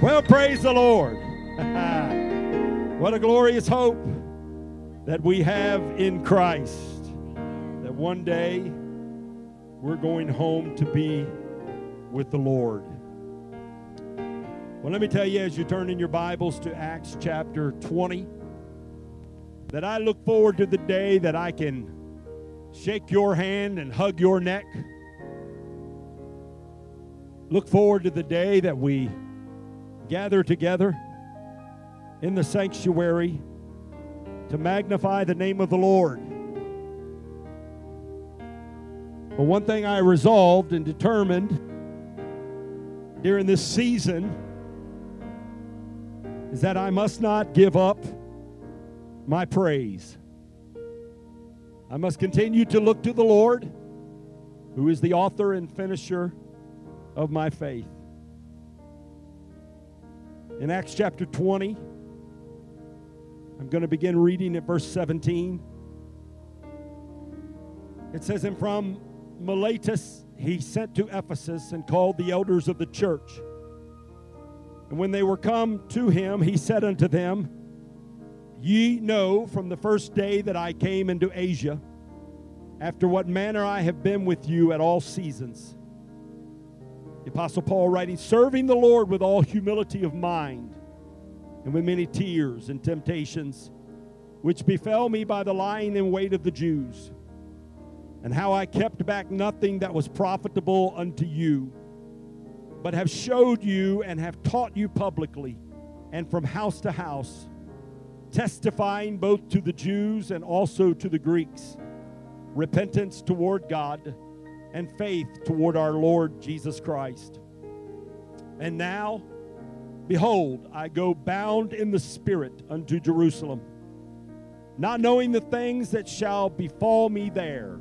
Well, praise the Lord. What a glorious hope that we have in Christ, that one day we're going home to be with the Lord. Well, let me tell you, as you turn in your Bibles to Acts chapter 20, that I look forward to the day that I can shake your hand and hug your neck. Look forward to the day that we gather together in the sanctuary to magnify the name of the Lord. But one thing I resolved and determined during this season is that I must not give up my praise. I must continue to look to the Lord, who is the author and finisher of my faith. In Acts chapter 20, I'm going to begin reading at verse 17. It says, "And from Miletus he sent to Ephesus and called the elders of the church. And when they were come to him, he said unto them, Ye know from the first day that I came into Asia, after what manner I have been with you at all seasons." The Apostle Paul writing, "Serving the Lord with all humility of mind, and with many tears and temptations, which befell me by the lying in wait of the Jews, and how I kept back nothing that was profitable unto you, but have showed you and have taught you publicly, and from house to house, testifying both to the Jews and also to the Greeks, repentance toward God and faith toward our Lord Jesus Christ. And now, behold, I go bound in the Spirit unto Jerusalem, not knowing the things that shall befall me there,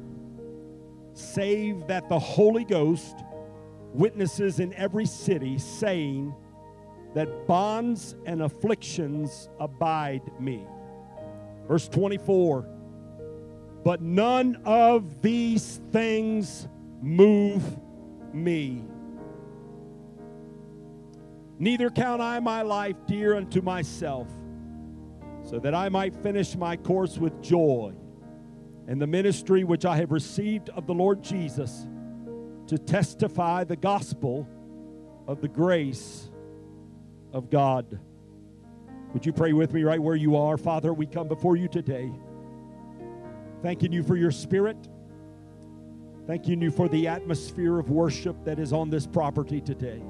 save that the Holy Ghost witnesses in every city, saying, that bonds and afflictions abide me." Verse 24, "But none of these things move me. Neither count I my life dear unto myself, so that I might finish my course with joy, and the ministry which I have received of the Lord Jesus, to testify the gospel of the grace of God." Would you pray with me right where you are? Father, we come before you today, thanking you for your Spirit, thanking you for the atmosphere of worship that is on this property today.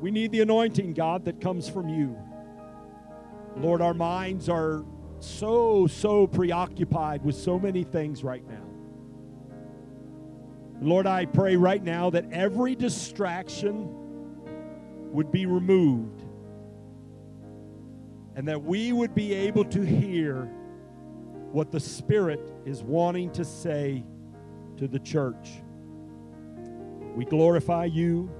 We need the anointing, God, that comes from you. Lord, our minds are so preoccupied with so many things right now. Lord, I pray right now that every distraction would be removed, and that we would be able to hear what the Spirit is wanting to say to the church. We glorify you,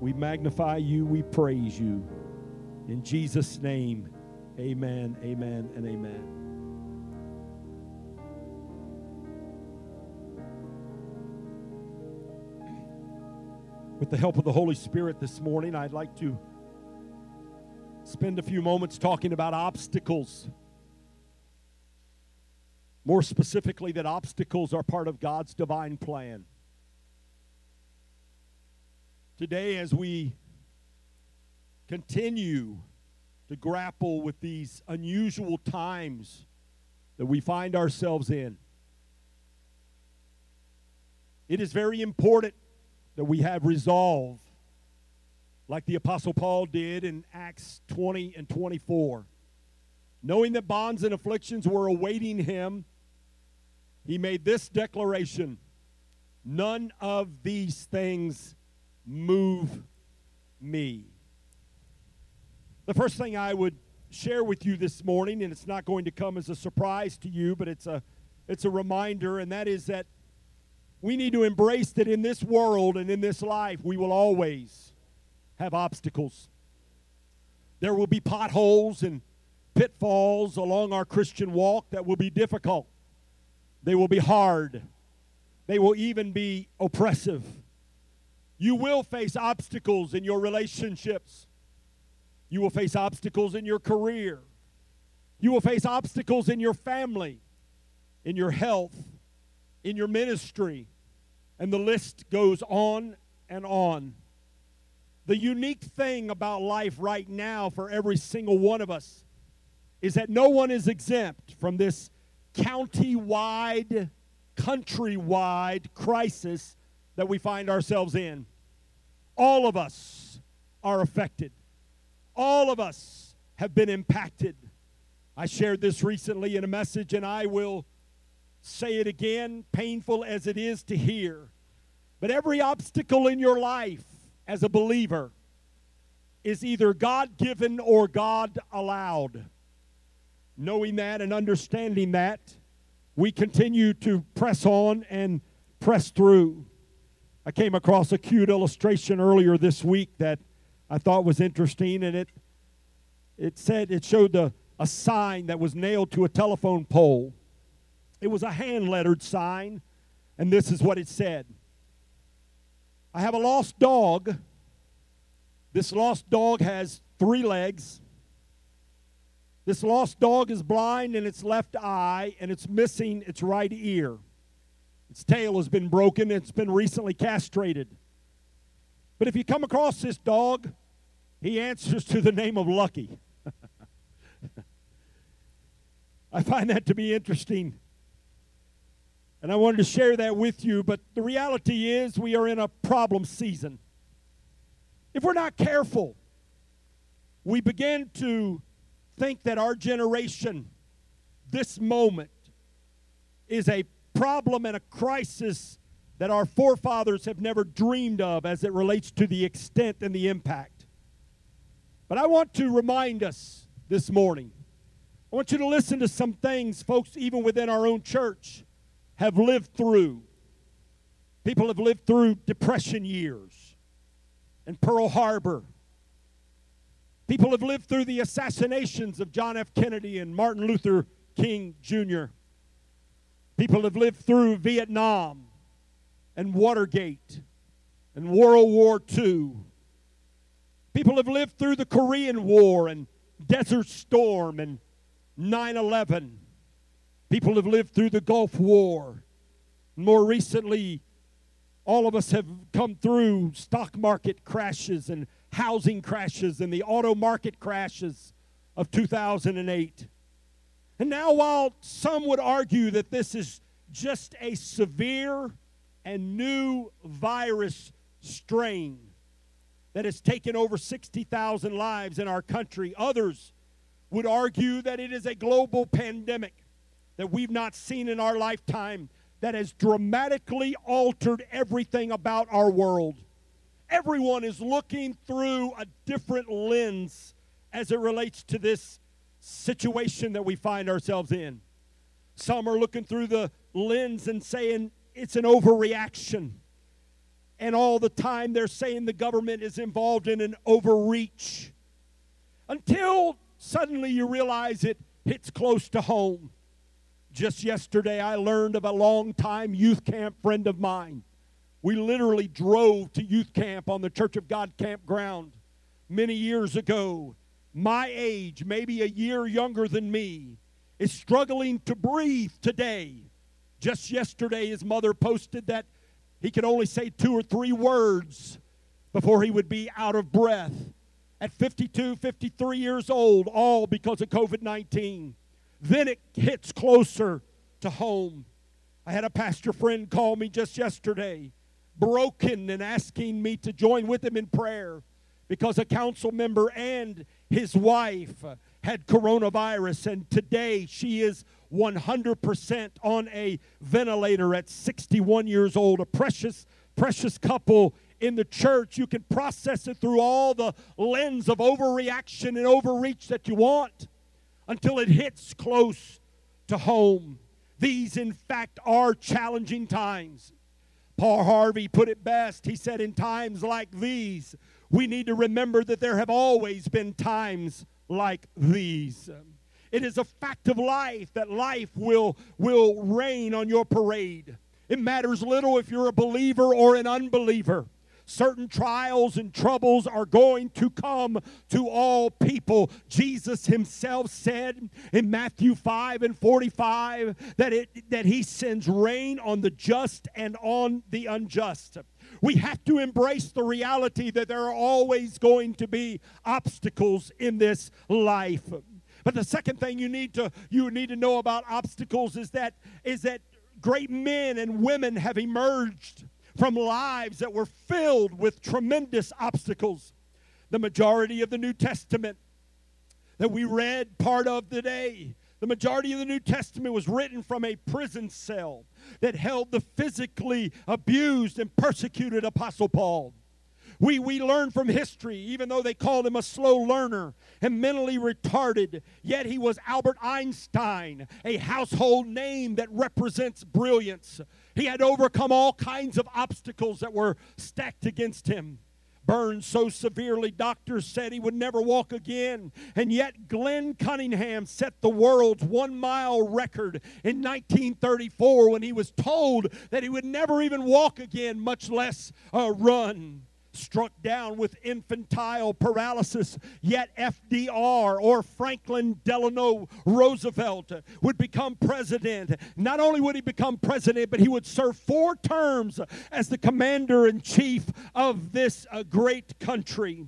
we magnify you, we praise you. In Jesus' name, amen, amen, and amen. With the help of the Holy Spirit this morning, I'd like to spend a few moments talking about obstacles. More specifically, that obstacles are part of God's divine plan. Today, as we continue to grapple with these unusual times that we find ourselves in, it is very important that we have resolve, like the Apostle Paul did in Acts 20 and 24. Knowing that bonds and afflictions were awaiting him, he made this declaration, "None of these things move me." The first thing I would share with you this morning, and it's not going to come as a surprise to you, but it's a reminder, and that is that we need to embrace that in this world and in this life, we will always have obstacles. There will be potholes and pitfalls along our Christian walk that will be difficult. They will be hard. They will even be oppressive. You will face obstacles in your relationships. You will face obstacles in your career. You will face obstacles in your family, in your health, in your ministry. And the list goes on and on. The unique thing about life right now for every single one of us is that no one is exempt from this county-wide, country-wide crisis that we find ourselves in. All of us are affected. All of us have been impacted. I shared this recently in a message, and I will say it again, painful as it is to hear. But every obstacle in your life as a believer is either God-given or God-allowed. Knowing that and understanding that, we continue to press on and press through. I came across a cute illustration earlier this week that I thought was interesting, and it showed a sign that was nailed to a telephone pole. It was a hand-lettered sign, and this is what it said. I have a lost dog. This lost dog has 3 legs. This lost dog is blind in its left eye, and it's missing its right ear. Its tail has been broken. It's been recently castrated. But if you come across this dog, he answers to the name of Lucky. I find that to be interesting. And I wanted to share that with you, but the reality is we are in a problem season. If we're not careful, we begin to think that our generation, this moment, is a problem and a crisis that our forefathers have never dreamed of as it relates to the extent and the impact. But I want to remind us this morning, I want you to listen to some things folks even within our own church have lived through. People have lived through Depression years and Pearl Harbor. People have lived through the assassinations of John F. Kennedy and Martin Luther King Jr. People have lived through Vietnam and Watergate and World War II. People have lived through the Korean War and Desert Storm and 9/11. People have lived through the Gulf War. More recently, all of us have come through stock market crashes and housing crashes and the auto market crashes of 2008. And now, while some would argue that this is just a severe and new virus strain that has taken over 60,000 lives in our country, others would argue that it is a global pandemic that we've not seen in our lifetime that has dramatically altered everything about our world. Everyone is looking through a different lens as it relates to this situation that we find ourselves in. Some are looking through the lens and saying it's an overreaction. And all the time they're saying the government is involved in an overreach. Until suddenly you realize it hits close to home. Just yesterday I learned of a longtime youth camp friend of mine. We literally drove to youth camp on the Church of God campground many years ago. My age, maybe a year younger than me, is struggling to breathe today. Just yesterday, his mother posted that he could only say 2 or 3 words before he would be out of breath. At 52, 53 years old, all because of COVID-19. Then it hits closer to home. I had a pastor friend call me just yesterday, broken and asking me to join with him in prayer because a council member and his wife had coronavirus, and today she is 100% on a ventilator at 61 years old, a precious, precious couple in the church. You can process it through all the lens of overreaction and overreach that you want until it hits close to home. These, in fact, are challenging times. Paul Harvey put it best. He said, in times like these, we need to remember that there have always been times like these. It is a fact of life that life will rain on your parade. It matters little if you're a believer or an unbeliever. Certain trials and troubles are going to come to all people. Jesus himself said in Matthew 5:45 that he sends rain on the just and on the unjust. We have to embrace the reality that there are always going to be obstacles in this life. But the second thing you need to know about obstacles is that great men and women have emerged from lives that were filled with tremendous obstacles. The majority of the New Testament that we read part of today, the majority of the New Testament was written from a prison cell that held the physically abused and persecuted Apostle Paul. We learn from history, even though they called him a slow learner and mentally retarded, yet he was Albert Einstein, a household name that represents brilliance. He had overcome all kinds of obstacles that were stacked against him. Burned so severely, doctors said he would never walk again. And yet Glenn Cunningham set the world's 1-mile record in 1934 when he was told that he would never even walk again, much less run. Struck down with infantile paralysis, yet FDR or Franklin Delano Roosevelt would become president. Not only would he become president, but he would serve 4 terms as the commander-in-chief of this great country.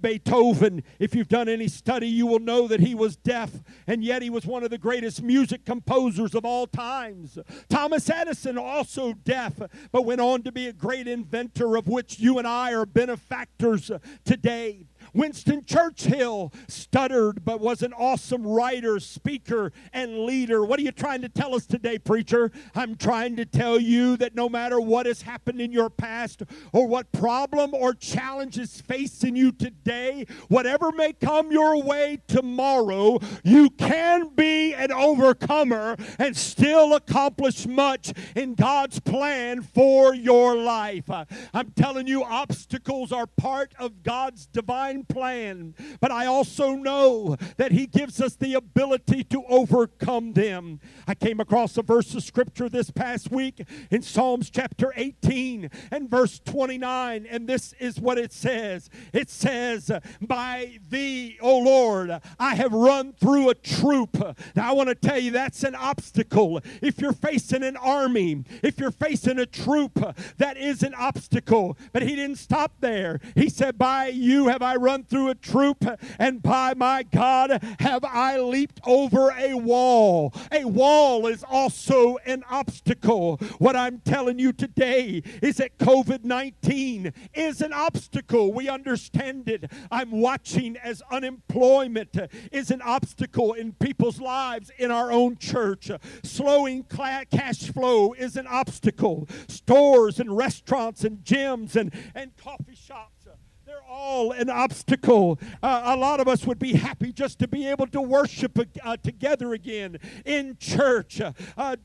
Beethoven, if you've done any study, you will know that he was deaf, and yet he was one of the greatest music composers of all times. Thomas Edison, also deaf, but went on to be a great inventor, of which you and I are benefactors today. Winston Churchill stuttered, but was an awesome writer, speaker, and leader. What are you trying to tell us today, preacher? I'm trying to tell you that no matter what has happened in your past or what problem or challenge is facing you today, whatever may come your way tomorrow, you can be an overcomer and still accomplish much in God's plan for your life. I'm telling you, obstacles are part of God's divine plan, but I also know that he gives us the ability to overcome them. I came across a verse of scripture this past week in Psalms chapter 18 and verse 29, and this is what it says. It says, "By thee, O Lord, I have run through a troop." Now I want to tell you that's an obstacle. If you're facing an army, if you're facing a troop, that is an obstacle. But he didn't stop there. He said, "By you have I run through a troop, and by my God have I leaped over a wall." A wall is also an obstacle. What I'm telling you today is that COVID-19 is an obstacle. We understand it. I'm watching as unemployment is an obstacle in people's lives in our own church. Slowing cash flow is an obstacle. Stores and restaurants and gyms and coffee shops, all an obstacle. A lot of us would be happy just to be able to worship together again in church.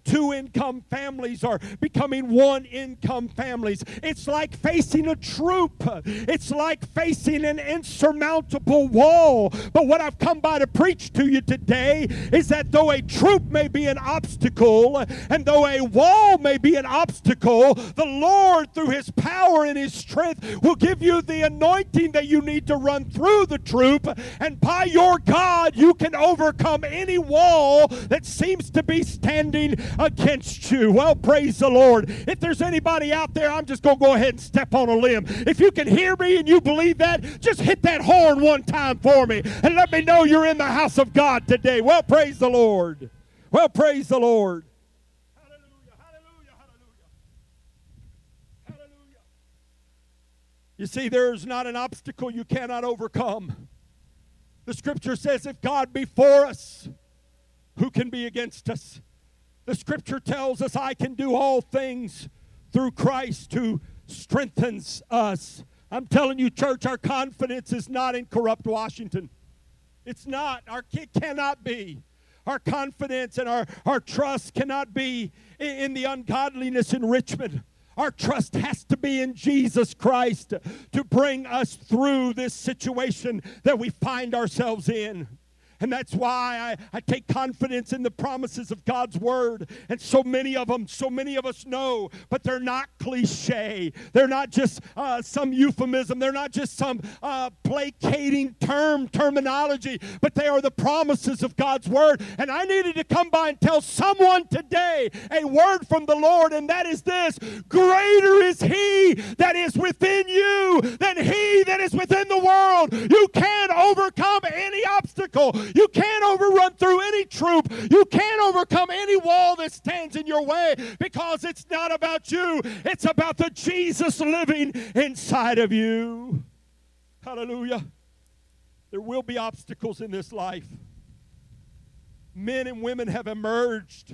2-income families are becoming 1-income families. It's like facing a troop. It's like facing an insurmountable wall. But what I've come by to preach to you today is that though a troop may be an obstacle and though a wall may be an obstacle, the Lord, through his power and his strength, will give you the anointing that you need to run through the troop, and by your God you can overcome any wall that seems to be standing against you. Well, praise the Lord. If there's anybody out there, I'm just going to go ahead and step on a limb. If you can hear me and you believe that, just hit that horn one time for me and let me know you're in the house of God today. Well, praise the Lord. Well, praise the Lord. You see, there is not an obstacle you cannot overcome. The scripture says, if God be for us, who can be against us? The scripture tells us, I can do all things through Christ who strengthens us. I'm telling you, church, our confidence is not in corrupt Washington. It's not. It cannot be. Our confidence and our trust cannot be in the ungodliness in Richmond. Our trust has to be in Jesus Christ to bring us through this situation that we find ourselves in. And that's why I take confidence in the promises of God's word. And so many of them, so many of us know, but they're not cliche. They're not just some euphemism. They're not just some placating terminology, but they are the promises of God's word. And I needed to come by and tell someone today a word from the Lord, and that is this: greater is he that is within you than he that is within the world. You can't overcome any obstacle. You can't overrun through any troop. You can't overcome any wall that stands in your way, because it's not about you. It's about the Jesus living inside of you. Hallelujah. There will be obstacles in this life. Men and women have emerged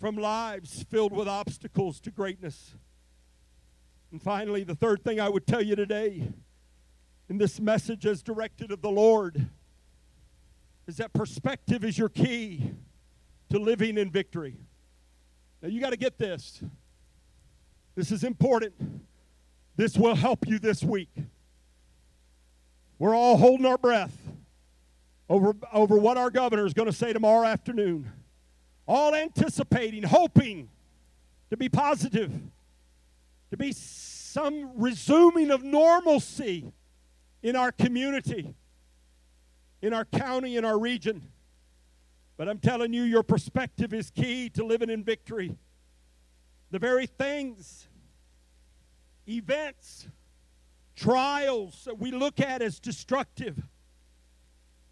from lives filled with obstacles to greatness. And finally, the third thing I would tell you today in this message as directed of the Lord is that perspective is your key to living in victory. Now, you got to get this. This is important. This will help you this week. We're all holding our breath over what our governor is going to say tomorrow afternoon. All anticipating, hoping to be positive, to be some resuming of normalcy in our community, in our county, in our region. But I'm telling you, your perspective is key to living in victory. The very things, events, trials that we look at as destructive,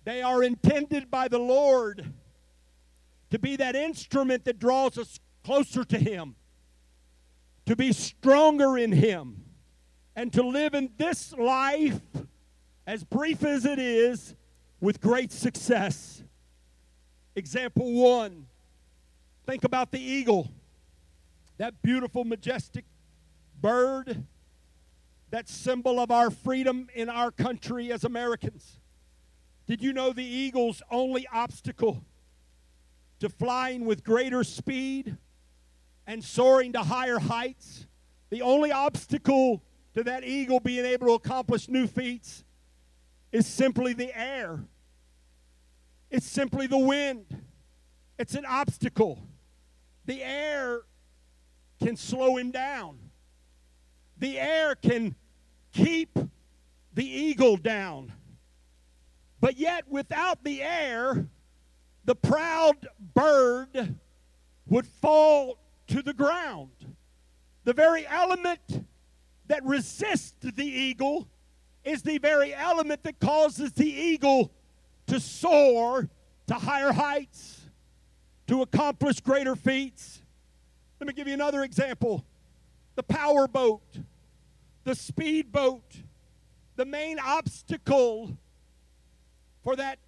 they are intended by the Lord to be that instrument that draws us closer to him, to be stronger in him, and to live in this life, as brief as it is, with great success. Example one, think about the eagle, that beautiful, majestic bird, that symbol of our freedom in our country as Americans. Did you know the eagle's only obstacle to flying with greater speed and soaring to higher heights, the only obstacle to that eagle being able to accomplish new feats is simply the air. It's simply the wind. It's an obstacle. The air can slow him down. The air can keep the eagle down. But yet, without the air, the proud bird would fall to the ground. The very element that resists the eagle is the very element that causes the eagle to soar to higher heights, to accomplish greater feats. Let me give you another example. The power boat, the speedboat, the main obstacle for that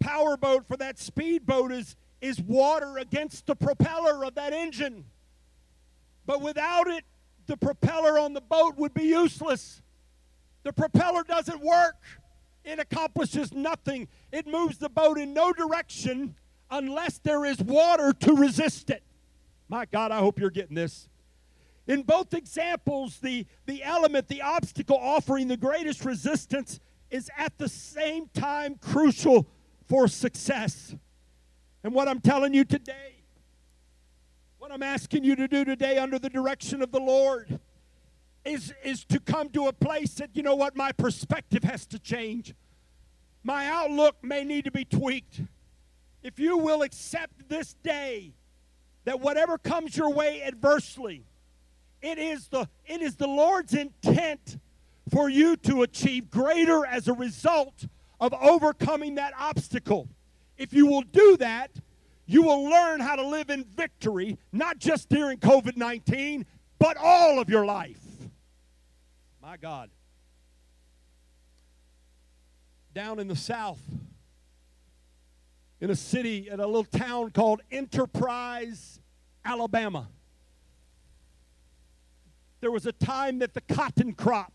powerboat, for that speedboat, is water against the propeller of that engine. But without it, the propeller on the boat would be useless. The propeller doesn't work. It accomplishes nothing. It moves the boat in no direction unless there is water to resist it. My God, I hope you're getting this. In both examples, the element, the obstacle offering the greatest resistance is at the same time crucial for success. And what I'm telling you today, what I'm asking you to do today under the direction of the Lord is to come to a place that, you know what, my perspective has to change. My outlook may need to be tweaked. If you will accept this day that whatever comes your way adversely, it is the Lord's intent for you to achieve greater as a result of overcoming that obstacle. If you will do that, you will learn how to live in victory, not just during COVID-19, but all of your life. My God. Down in the South, in a city, in a little town called Enterprise, Alabama, there was a time that the cotton crop,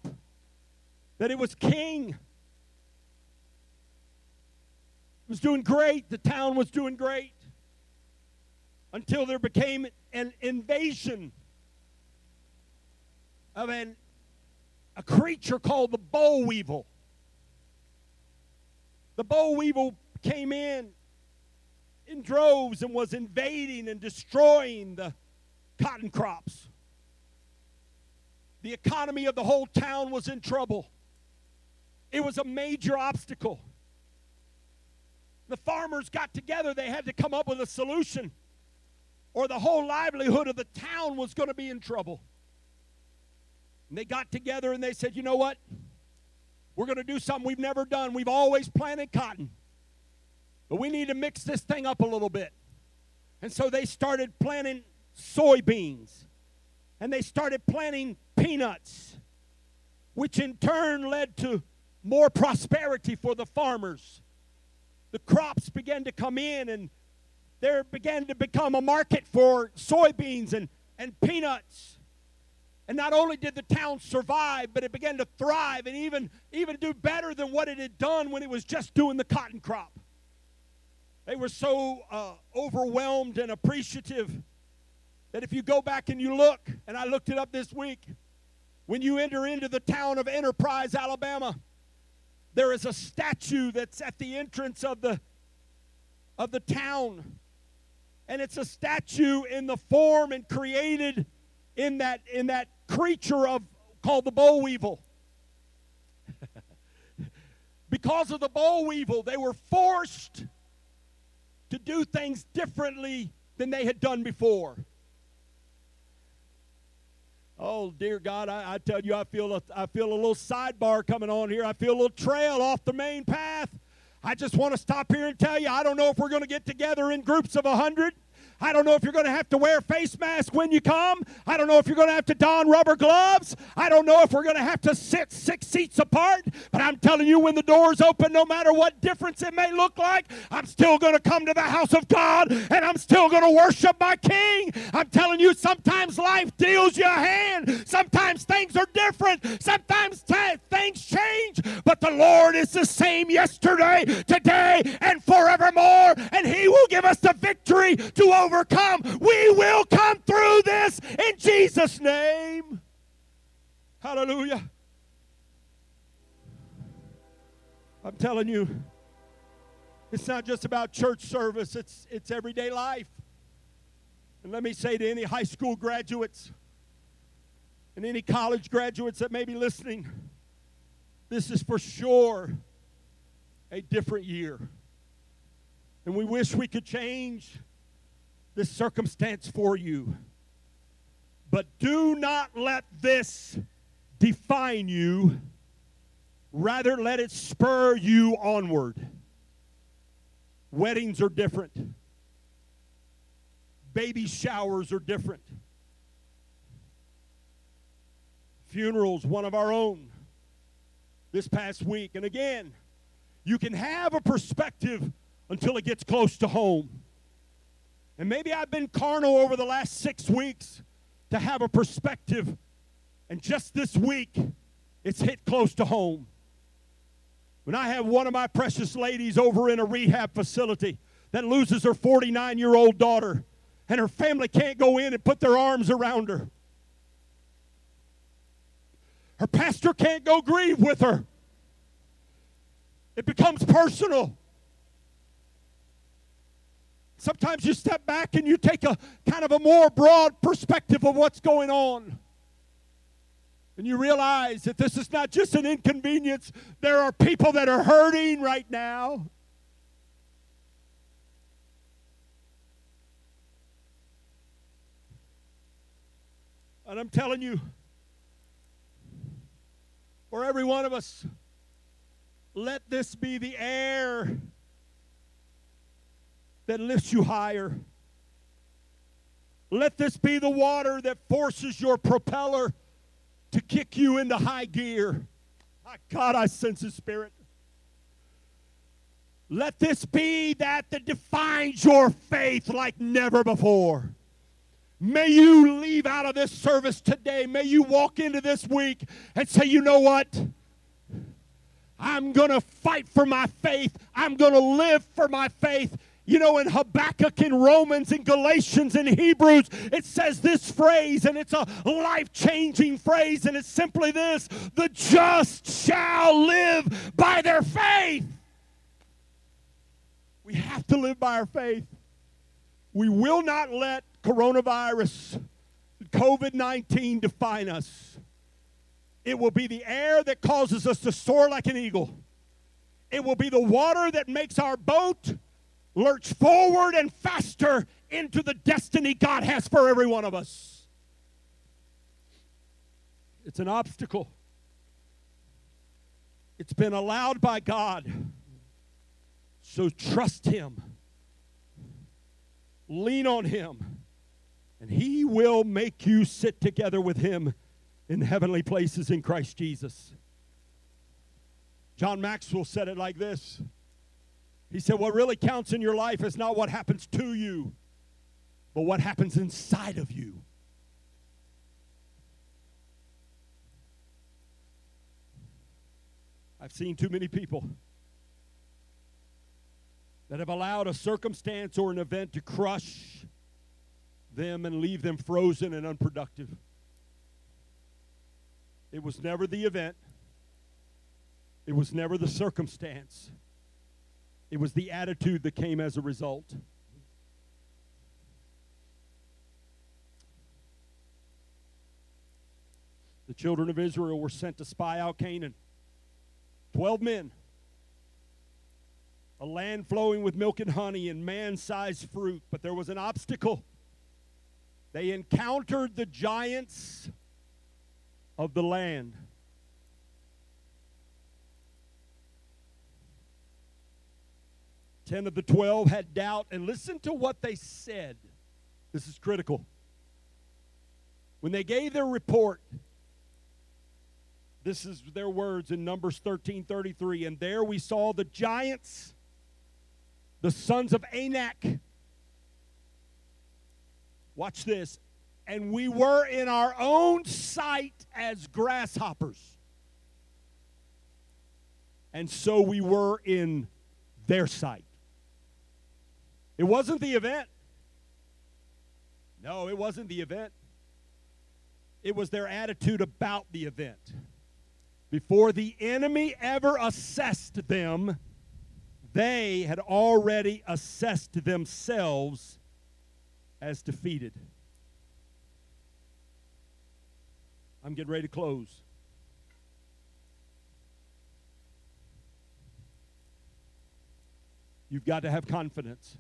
that it was king. It was doing great. The town was doing great until there became an invasion of a creature called the boll weevil. The boll weevil came in droves and was invading and destroying the cotton crops. The economy of the whole town was in trouble. It was a major obstacle. The farmers got together. They had to come up with a solution, or the whole livelihood of the town was going to be in trouble. And they got together and they said, you know what? We're going to do something we've never done. We've always planted cotton, but we need to mix this thing up a little bit. And so they started planting soybeans, and they started planting peanuts, which in turn led to more prosperity for the farmers. The crops began to come in, and there began to become a market for soybeans and peanuts. And not only did the town survive, but it began to thrive and even do better than what it had done when it was just doing the cotton crop. They were so overwhelmed and appreciative that if you go back and you look, and I looked it up this week, when you enter into the town of Enterprise, Alabama, there is a statue that's at the entrance of the town. And it's a statue in the form and created in that creature called the boll weevil. Because of the boll weevil, they were forced to do things differently than they had done before. Oh, dear God, I tell you, I feel a little sidebar coming on here. I feel a little trail off the main path. I just want to stop here and tell you, I don't know if we're going to get together in groups of 100. I don't know if you're going to have to wear a face mask when you come. I don't know if you're going to have to don rubber gloves. I don't know if we're going to have to sit 6 seats apart. But I'm telling you, when the doors open, no matter what difference it may look like, I'm still going to come to the house of God, and I'm still going to worship my King. I'm telling you, sometimes life deals you a hand. Sometimes things are different. Sometimes things change. But the Lord is the same yesterday, today, and forevermore. And He will give us the victory to overcome. We will come through this in Jesus' name. Hallelujah. I'm telling you, it's not just about church service, it's everyday life. And let me say to any high school graduates and any college graduates that may be listening, this is for sure a different year. And we wish we could change this circumstance for you. But do not let this define you. Rather, let it spur you onward. Weddings are different. Baby showers are different. Funerals, one of our own this past week. And again, you can have a perspective until it gets close to home. And maybe I've been carnal over the last 6 weeks to have a perspective. And just this week, it's hit close to home. When I have one of my precious ladies over in a rehab facility that loses her 49-year-old daughter, and her family can't go in and put their arms around her. Her pastor can't go grieve with her. It becomes personal. Sometimes you step back and you take a kind of a more broad perspective of what's going on. And you realize that this is not just an inconvenience. There are people that are hurting right now. And I'm telling you, for every one of us, let this be the air that lifts you higher. Let this be the water that forces your propeller to kick you into high gear. My God, I sense His Spirit. Let this be that defines your faith like never before. May you leave out of this service today. May you walk into this week and say, you know what? I'm going to fight for my faith. I'm going to live for my faith. You know, in Habakkuk, in Romans, in Galatians, in Hebrews, it says this phrase, and it's a life-changing phrase, and it's simply this: the just shall live by their faith. have to live by our faith. We will not let coronavirus, COVID-19 define us. It will be the air that causes us to soar like an eagle. It will be the water that makes our boat lurch forward and faster into the destiny God has for every one of us. It's an obstacle. It's been allowed by God. So trust Him. Lean on Him. And He will make you sit together with Him in heavenly places in Christ Jesus. John Maxwell said it like this. He said, what really counts in your life is not what happens to you, but what happens inside of you. I've seen too many people that have allowed a circumstance or an event to crush them and leave them frozen and unproductive. It was never the event. It was never the circumstance. It was the attitude that came as a result. The children of Israel were sent to spy out Canaan. 12 men. A land flowing with milk and honey and man-sized fruit. But there was an obstacle. They encountered the giants of the land. Ten of the 12 had doubt, and listen to what they said. This is critical. When they gave their report, this is their words in Numbers 13:33, and there we saw the giants, the sons of Anak. Watch this. And we were in our own sight as grasshoppers. And so we were in their sight. It wasn't the event. No, it wasn't the event. It was their attitude about the event. Before the enemy ever assessed them, they had already assessed themselves as defeated. I'm getting ready to close. You've got to have confidence.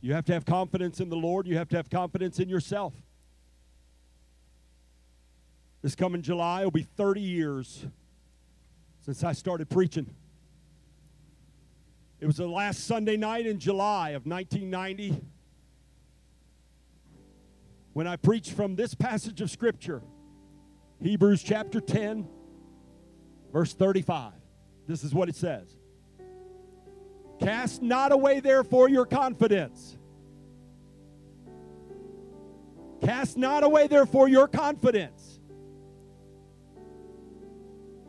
You have to have confidence in the Lord. You have to have confidence in yourself. This coming July, it'll be 30 years since I started preaching. It was the last Sunday night in July of 1990 when I preached from this passage of Scripture, Hebrews chapter 10, verse 35. This is what it says. Cast not away, therefore, your confidence. Cast not away, therefore, your confidence,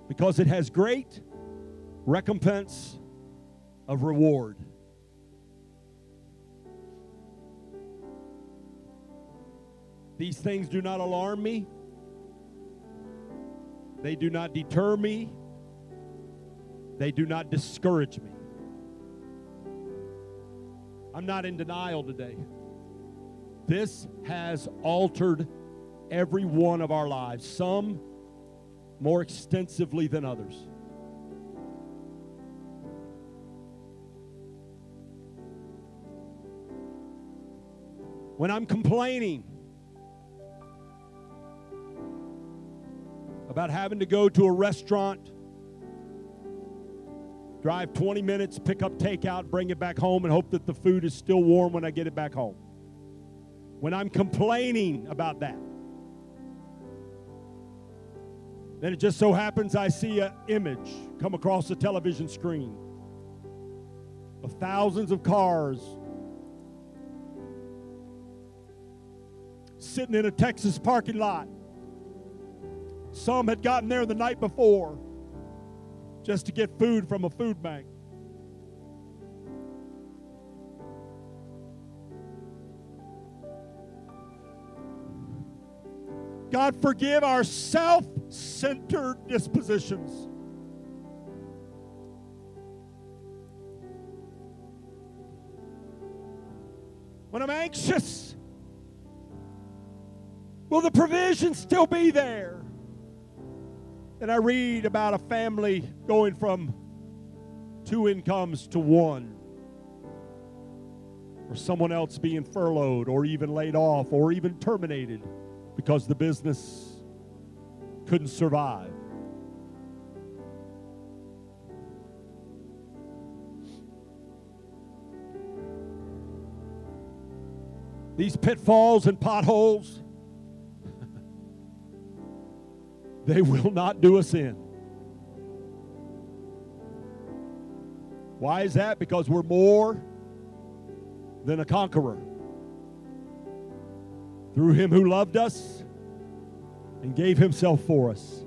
because it has great recompense of reward. These things do not alarm me. They do not deter me. They do not discourage me. I'm not in denial today. This has altered every one of our lives, some more extensively than others. When I'm complaining about having to go to a restaurant, drive 20 minutes, pick up takeout, bring it back home, and hope that the food is still warm when I get it back home. When I'm complaining about that, then it just so happens I see an image come across the television screen of thousands of cars sitting in a Texas parking lot. Some had gotten there the night before just to get food from a food bank. God, forgive our self-centered dispositions. when I'm anxious? Will the provision still be there? And I read about a family going from 2 incomes to 1. Or someone else being furloughed or even laid off or even terminated because the business couldn't survive. These pitfalls and potholes, they will not do us in. Why is that? Because we're more than a conqueror through him who loved us and gave himself for us.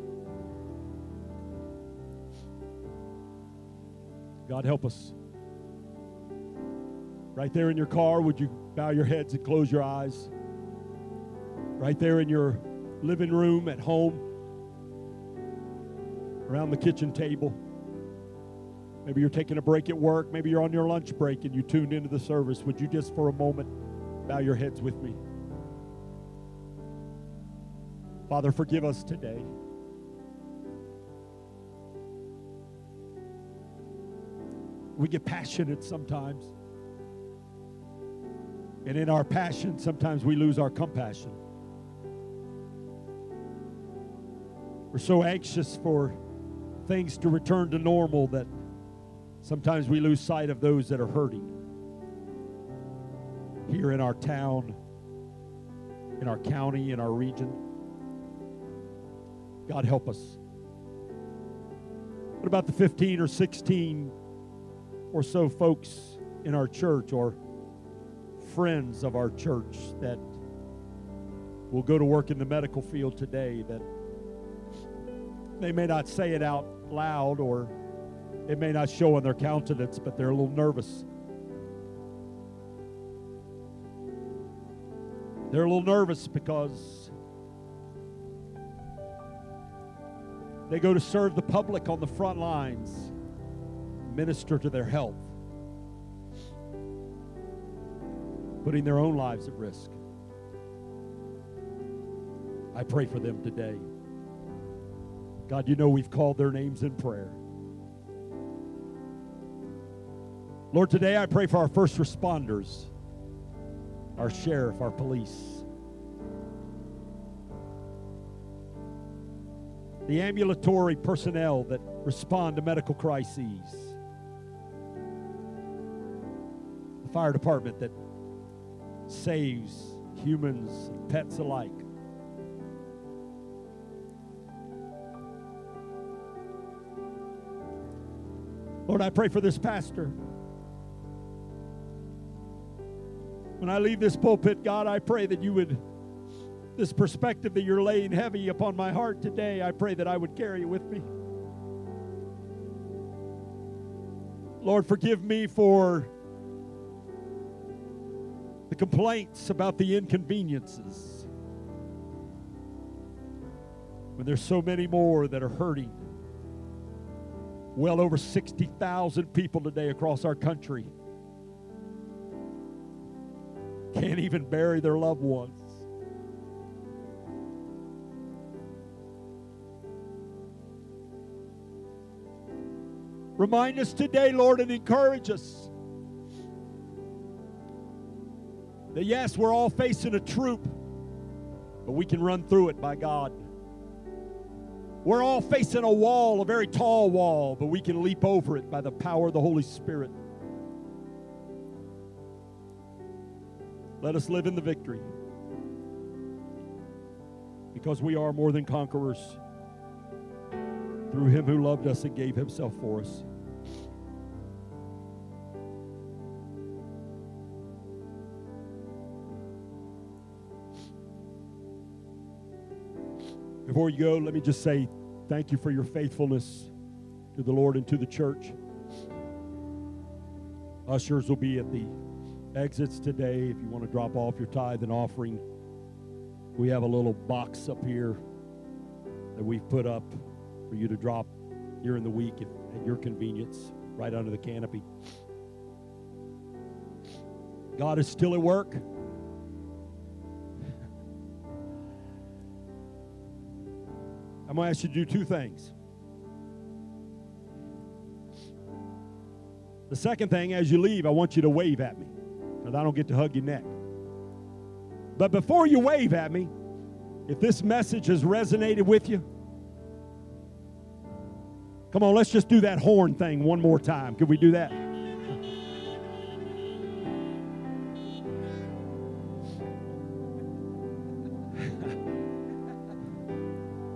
God help us. Right there in your car, would you bow your heads and close your eyes? Right there in your living room at home, around the kitchen table. Maybe you're taking a break at work. Maybe you're on your lunch break and you tuned into the service. Would you just for a moment bow your heads with me? Father, forgive us today. We get passionate sometimes. And in our passion, sometimes we lose our compassion. We're so anxious for things to return to normal that sometimes we lose sight of those that are hurting here in our town, in our county, in our region. God help us. What about the 15 or 16 or so folks in our church or friends of our church that will go to work in the medical field today, that they may not say it out loud or it may not show on their countenance, but they're a little nervous. They're a little nervous because they go to serve the public on the front lines, minister to their health, putting their own lives at risk. I pray for them today. God, you know we've called their names in prayer. Lord, today I pray for our first responders, our sheriff, our police, the ambulatory personnel that respond to medical crises, the fire department that saves humans and pets alike. Lord, I pray for this pastor. When I leave this pulpit, God, I pray that you would, this perspective that you're laying heavy upon my heart today, I pray that I would carry it with me. Lord, forgive me for the complaints about the inconveniences when there's so many more that are hurting. Well over 60,000 people today across our country can't even bury their loved ones. Remind us today, Lord, and encourage us that yes, we're all facing a troop, but we can run through it by God. We're all facing a wall, a very tall wall, but we can leap over it by the power of the Holy Spirit. Let us live in the victory because we are more than conquerors through him who loved us and gave himself for us. Before you go, let me just say thank you for your faithfulness to the Lord and to the church. Ushers will be at the exits today. If you want to drop off your tithe and offering, we have a little box up here that we've put up for you to drop during the week at your convenience, right under the canopy. God is still at work. I'm going to ask you to do two things. The second thing, as you leave, I want you to wave at me, because I don't get to hug your neck. But before you wave at me, if this message has resonated with you, come on, let's just do that horn thing one more time. Could we do that?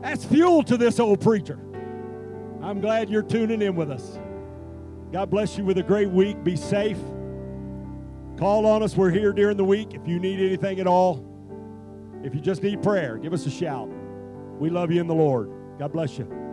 That's fuel to this old preacher. I'm glad you're tuning in with us. God bless you with a great week. Be safe. Call on us. We're here during the week. If you need anything at all, if you just need prayer, give us a shout. We love you in the Lord. God bless you.